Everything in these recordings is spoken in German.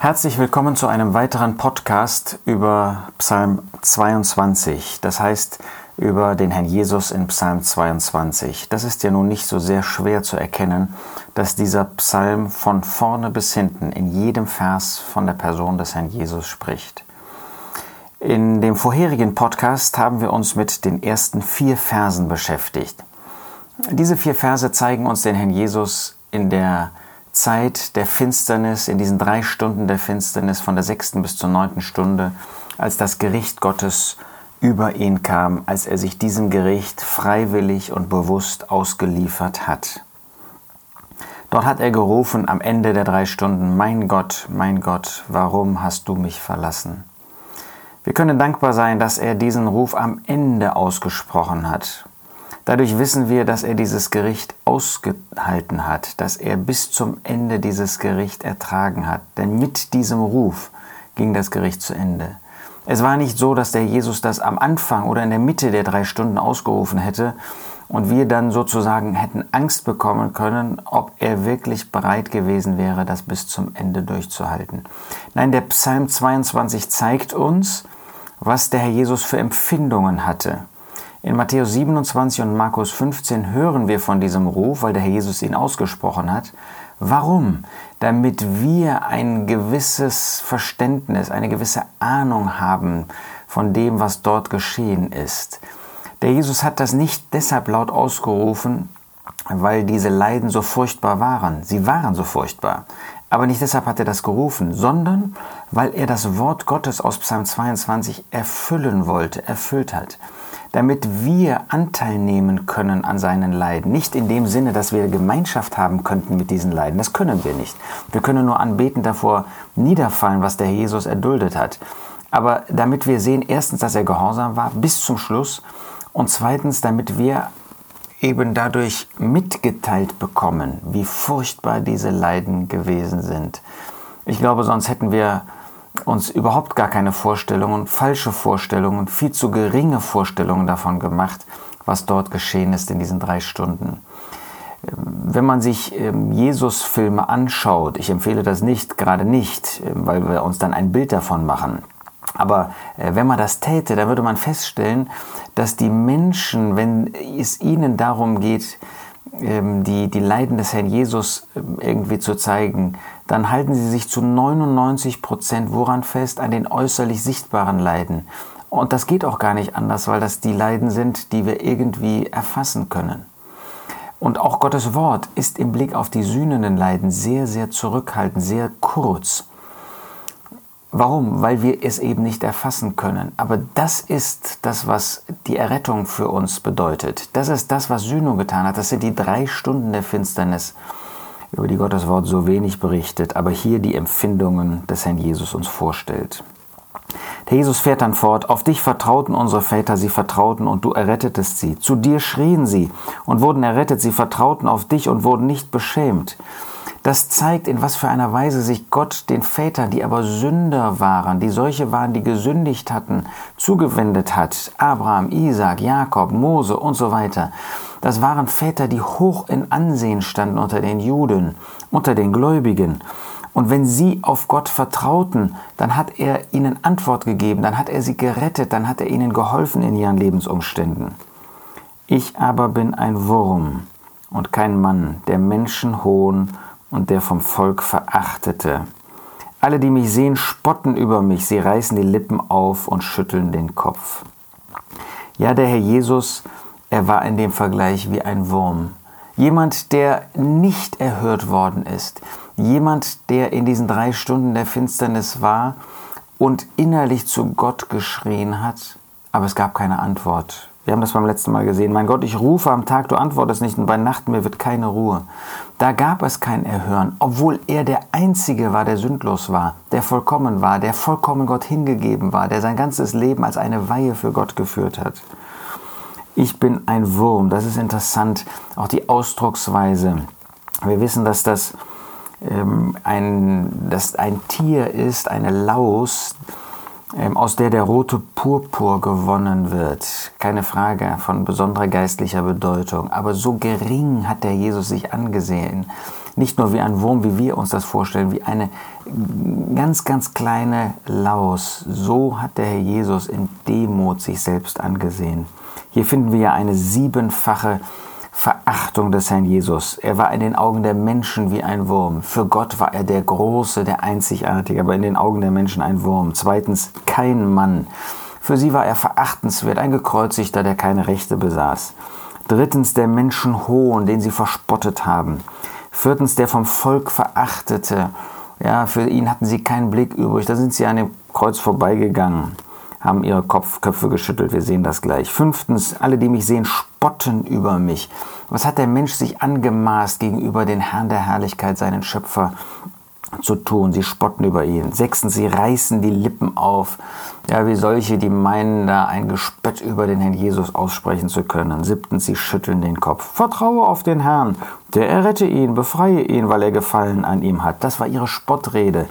Herzlich willkommen zu einem weiteren Podcast über Psalm 22, das heißt über den Herrn Jesus in Psalm 22. Das ist ja nun nicht so sehr schwer zu erkennen, dass dieser Psalm von vorne bis hinten in jedem Vers von der Person des Herrn Jesus spricht. In dem vorherigen Podcast haben wir uns mit den ersten 4 Versen beschäftigt. Diese 4 Verse zeigen uns den Herrn Jesus in der Zeit der Finsternis, in diesen 3 Stunden der Finsternis von der 6. bis zur 9. Stunde, als das Gericht Gottes über ihn kam, als er sich diesem Gericht freiwillig und bewusst ausgeliefert hat. Dort hat er gerufen am Ende der 3 Stunden: mein Gott, warum hast du mich verlassen?" Wir können dankbar sein, dass er diesen Ruf am Ende ausgesprochen hat. Dadurch wissen wir, dass er dieses Gericht ausgehalten hat, dass er bis zum Ende dieses Gericht ertragen hat. Denn mit diesem Ruf ging das Gericht zu Ende. Es war nicht so, dass der Jesus das am Anfang oder in der Mitte der 3 Stunden ausgerufen hätte und wir dann sozusagen hätten Angst bekommen können, ob er wirklich bereit gewesen wäre, das bis zum Ende durchzuhalten. Nein, der Psalm 22 zeigt uns, was der Herr Jesus für Empfindungen hatte. In Matthäus 27 und Markus 15 hören wir von diesem Ruf, weil der Herr Jesus ihn ausgesprochen hat. Warum? Damit wir ein gewisses Verständnis, eine gewisse Ahnung haben von dem, was dort geschehen ist. Der Jesus hat das nicht deshalb laut ausgerufen, weil diese Leiden so furchtbar waren. Sie waren so furchtbar. Aber nicht deshalb hat er das gerufen, sondern weil er das Wort Gottes aus Psalm 22 erfüllt hat. Damit wir Anteil nehmen können an seinen Leiden. Nicht in dem Sinne, dass wir Gemeinschaft haben könnten mit diesen Leiden. Das können wir nicht. Wir können nur anbetend davor niederfallen, was der Herr Jesus erduldet hat. Aber damit wir sehen, erstens, dass er gehorsam war bis zum Schluss und zweitens, damit wir eben dadurch mitgeteilt bekommen, wie furchtbar diese Leiden gewesen sind. Ich glaube, sonst hätten wir uns überhaupt gar keine Vorstellungen, falsche Vorstellungen, viel zu geringe Vorstellungen davon gemacht, was dort geschehen ist in diesen 3 Stunden. Wenn man sich Jesus-Filme anschaut, ich empfehle das nicht, gerade nicht, weil wir uns dann ein Bild davon machen, aber wenn man das täte, dann würde man feststellen, dass die Menschen, wenn es ihnen darum geht, die Leiden des Herrn Jesus irgendwie zu zeigen, dann halten sie sich zu 99% woran fest? An den äußerlich sichtbaren Leiden. Und das geht auch gar nicht anders, weil das die Leiden sind, die wir irgendwie erfassen können. Und auch Gottes Wort ist im Blick auf die sühnenden Leiden sehr, sehr zurückhaltend, sehr kurz. Warum? Weil wir es eben nicht erfassen können. Aber das ist das, was die Errettung für uns bedeutet. Das ist das, was Sühnung getan hat. Das sind die 3 Stunden der Finsternis, über die Gottes Wort so wenig berichtet, aber hier die Empfindungen des Herrn Jesus uns vorstellt. Der Jesus fährt dann fort: Auf dich vertrauten unsere Väter, sie vertrauten und du errettetest sie. Zu dir schrien sie und wurden errettet, sie vertrauten auf dich und wurden nicht beschämt. Das zeigt, in was für einer Weise sich Gott den Vätern, die aber Sünder waren, die solche waren, die gesündigt hatten, zugewendet hat. Abraham, Isaak, Jakob, Mose und so weiter. Das waren Väter, die hoch in Ansehen standen unter den Juden, unter den Gläubigen. Und wenn sie auf Gott vertrauten, dann hat er ihnen Antwort gegeben, dann hat er sie gerettet, dann hat er ihnen geholfen in ihren Lebensumständen. Ich aber bin ein Wurm und kein Mann, der Menschen hohn und der vom Volk verachtete. Alle, die mich sehen, spotten über mich, sie reißen die Lippen auf und schütteln den Kopf. Ja, der Herr Jesus, er war in dem Vergleich wie ein Wurm. Jemand, der nicht erhört worden ist. Jemand, der in diesen 3 Stunden der Finsternis war und innerlich zu Gott geschrien hat, aber es gab keine Antwort. Wir haben das beim letzten Mal gesehen. Mein Gott, ich rufe am Tag, du antwortest nicht und bei Nacht mir wird keine Ruhe. Da gab es kein Erhören, obwohl er der Einzige war, der sündlos war, der vollkommen Gott hingegeben war, der sein ganzes Leben als eine Weihe für Gott geführt hat. Ich bin ein Wurm. Das ist interessant, auch die Ausdrucksweise. Wir wissen, dass das ein Tier ist, eine Laus, aus der der rote Purpur gewonnen wird. Keine Frage, von besonderer geistlicher Bedeutung. Aber so gering hat der Jesus sich angesehen. nicht nur wie ein Wurm, wie wir uns das vorstellen, wie eine ganz, ganz kleine Laus. So hat der Herr Jesus in Demut sich selbst angesehen. Hier finden wir ja eine siebenfache Verachtung des Herrn Jesus. Er war in den Augen der Menschen wie ein Wurm. Für Gott war er der Große, der Einzigartige, aber in den Augen der Menschen ein Wurm. Zweitens, kein Mann. Für sie war er verachtenswert, ein Gekreuzigter, der keine Rechte besaß. Drittens, der Menschenhohn, den sie verspottet haben. Viertens, der vom Volk Verachtete. Ja, für ihn hatten sie keinen Blick übrig. Da sind sie an dem Kreuz vorbeigegangen, haben ihre Köpfe geschüttelt. Wir sehen das gleich. Fünftens, alle, die mich sehen, spotten über mich. Was hat der Mensch sich angemaßt gegenüber den Herrn der Herrlichkeit, seinen Schöpfer, zu tun? Sie spotten über ihn. Sechstens, sie reißen die Lippen auf. Ja, wie solche, die meinen, da ein Gespött über den Herrn Jesus aussprechen zu können. Siebtens, sie schütteln den Kopf. Vertraue auf den Herrn, der errette ihn, befreie ihn, weil er Gefallen an ihm hat. Das war ihre Spottrede,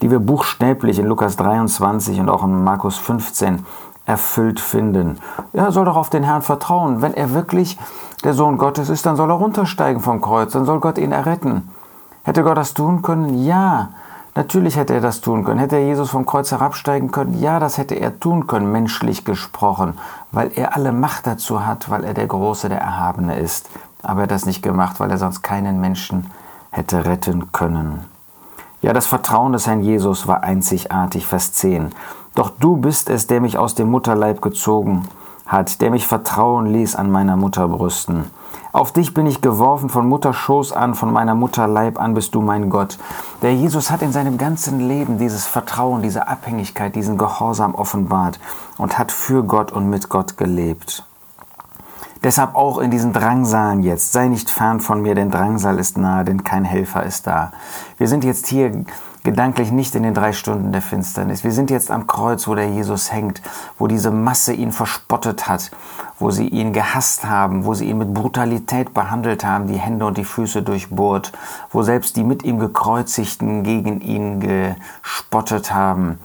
die wir buchstäblich in Lukas 23 und auch in Markus 15 erfüllt finden. Er soll doch auf den Herrn vertrauen. Wenn er wirklich der Sohn Gottes ist, dann soll er runtersteigen vom Kreuz, dann soll Gott ihn erretten. Hätte Gott das tun können? Ja, natürlich hätte er das tun können. Hätte er Jesus vom Kreuz herabsteigen können? Ja, das hätte er tun können, menschlich gesprochen, weil er alle Macht dazu hat, weil er der Große, der Erhabene ist. Aber er hat das nicht gemacht, weil er sonst keinen Menschen hätte retten können. Ja, das Vertrauen des Herrn Jesus war einzigartig, Vers 10. Doch du bist es, der mich aus dem Mutterleib gezogen hat, der mich vertrauen ließ an meiner Mutterbrüsten. Auf dich bin ich geworfen, von Mutterschoß an, von meiner Mutterleib an bist du mein Gott. Der Jesus hat in seinem ganzen Leben dieses Vertrauen, diese Abhängigkeit, diesen Gehorsam offenbart und hat für Gott und mit Gott gelebt. Deshalb auch in diesen Drangsalen jetzt. Sei nicht fern von mir, denn Drangsal ist nahe, denn kein Helfer ist da. Wir sind jetzt hier gedanklich nicht in den 3 Stunden der Finsternis. Wir sind jetzt am Kreuz, wo der Jesus hängt, wo diese Masse ihn verspottet hat, wo sie ihn gehasst haben, wo sie ihn mit Brutalität behandelt haben, die Hände und die Füße durchbohrt, wo selbst die mit ihm Gekreuzigten gegen ihn gespottet haben.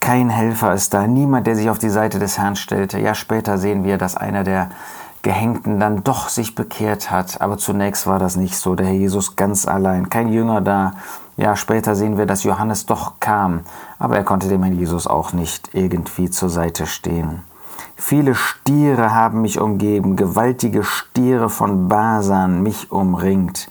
Kein Helfer ist da, niemand, der sich auf die Seite des Herrn stellte. Ja, später sehen wir, dass einer der Gehängten dann doch sich bekehrt hat. Aber zunächst war das nicht so. Der Herr Jesus ganz allein. Kein Jünger da. Ja, später sehen wir, dass Johannes doch kam. Aber er konnte dem Herrn Jesus auch nicht irgendwie zur Seite stehen. Viele Stiere haben mich umgeben. Gewaltige Stiere von Basan mich umringt.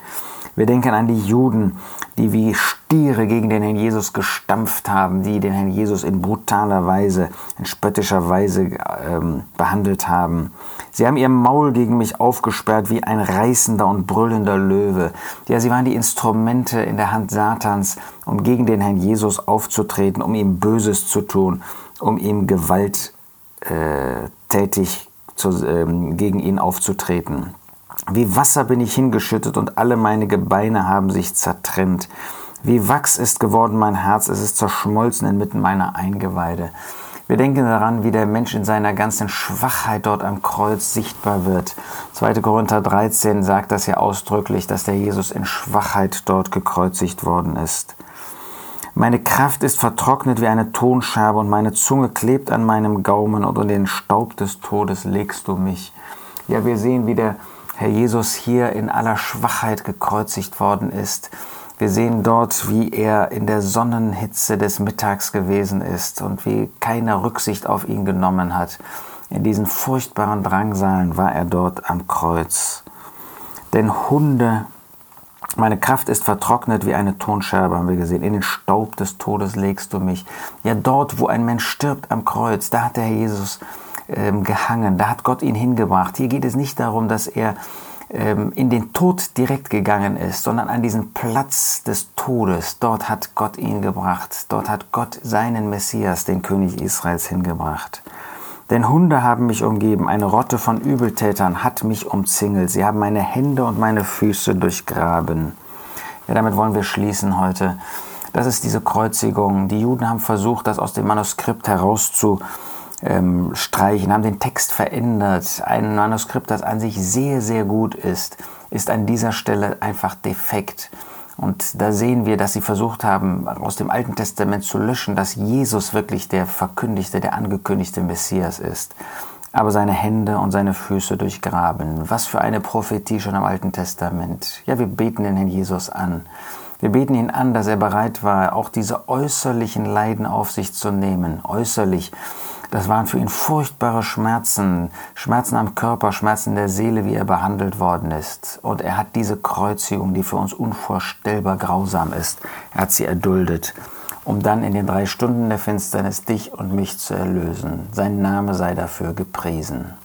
Wir denken an die Juden, die wie Stiere gegen den Herrn Jesus gestampft haben, die den Herrn Jesus in brutaler Weise, in spöttischer Weise behandelt haben. Sie haben ihr Maul gegen mich aufgesperrt wie ein reißender und brüllender Löwe. Ja, sie waren die Instrumente in der Hand Satans, um gegen den Herrn Jesus aufzutreten, um ihm Böses zu tun, um ihm gegen ihn aufzutreten. Wie Wasser bin ich hingeschüttet und alle meine Gebeine haben sich zertrennt. Wie Wachs ist geworden mein Herz, es ist zerschmolzen inmitten meiner Eingeweide. Wir denken daran, wie der Mensch in seiner ganzen Schwachheit dort am Kreuz sichtbar wird. 2. Korinther 13 sagt das ja ausdrücklich, dass der Jesus in Schwachheit dort gekreuzigt worden ist. Meine Kraft ist vertrocknet wie eine Tonscherbe und meine Zunge klebt an meinem Gaumen und in den Staub des Todes legst du mich. Ja, wir sehen, wie der Herr Jesus hier in aller Schwachheit gekreuzigt worden ist. Wir sehen dort, wie er in der Sonnenhitze des Mittags gewesen ist und wie keiner Rücksicht auf ihn genommen hat. In diesen furchtbaren Drangsalen war er dort am Kreuz. Denn Hunde, meine Kraft ist vertrocknet wie eine Tonscherbe, haben wir gesehen. In den Staub des Todes legst du mich. Ja, dort, wo ein Mensch stirbt am Kreuz, da hat der Herr Jesus gehangen, da hat Gott ihn hingebracht. Hier geht es nicht darum, dass er in den Tod direkt gegangen ist, sondern an diesen Platz des Todes. Dort hat Gott ihn gebracht. Dort hat Gott seinen Messias, den König Israels, hingebracht. Denn Hunde haben mich umgeben, eine Rotte von Übeltätern hat mich umzingelt. Sie haben meine Hände und meine Füße durchgraben. Ja, damit wollen wir schließen heute. Das ist diese Kreuzigung. Die Juden haben versucht, das aus dem Manuskript herauszustreichen, haben den Text verändert. Ein Manuskript, das an sich sehr, sehr gut ist an dieser Stelle einfach defekt. Und da sehen wir, dass sie versucht haben, aus dem Alten Testament zu löschen, dass Jesus wirklich der verkündigte, der angekündigte Messias ist. aber seine Hände und seine Füße durchgraben. Was für eine Prophetie schon im Alten Testament. Ja, wir beten den Herrn Jesus an. Wir beten ihn an, dass er bereit war, auch diese äußerlichen Leiden auf sich zu nehmen. Äußerlich, das waren für ihn furchtbare Schmerzen. Schmerzen am Körper, Schmerzen der Seele, wie er behandelt worden ist. Und er hat diese Kreuzigung, die für uns unvorstellbar grausam ist, er hat sie erduldet, um dann in den 3 Stunden der Finsternis dich und mich zu erlösen. Sein Name sei dafür gepriesen.